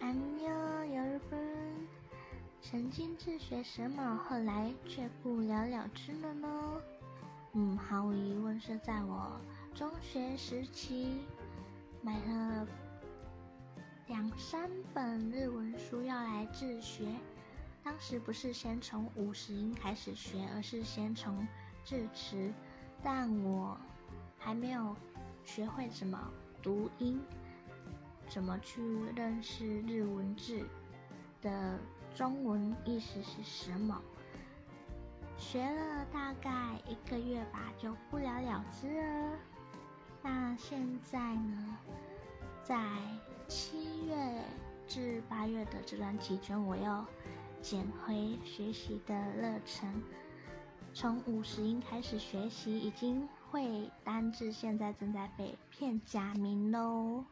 安妞有日分，曾经自学神马，后来却不了了之了呢。毫无疑问是在我中学时期买了2、3本日文书要来自学。当时不是先从50音开始学，而是先从字词，但我还没有学会怎么读音，怎么去认识日文字的中文意思是什么。学了大概1个月吧，就不了了之了。那现在呢，在7月至8月的这段期间，我又捡回学习的热忱，从50音开始学习，已经会单字，现在正在被片假名喽。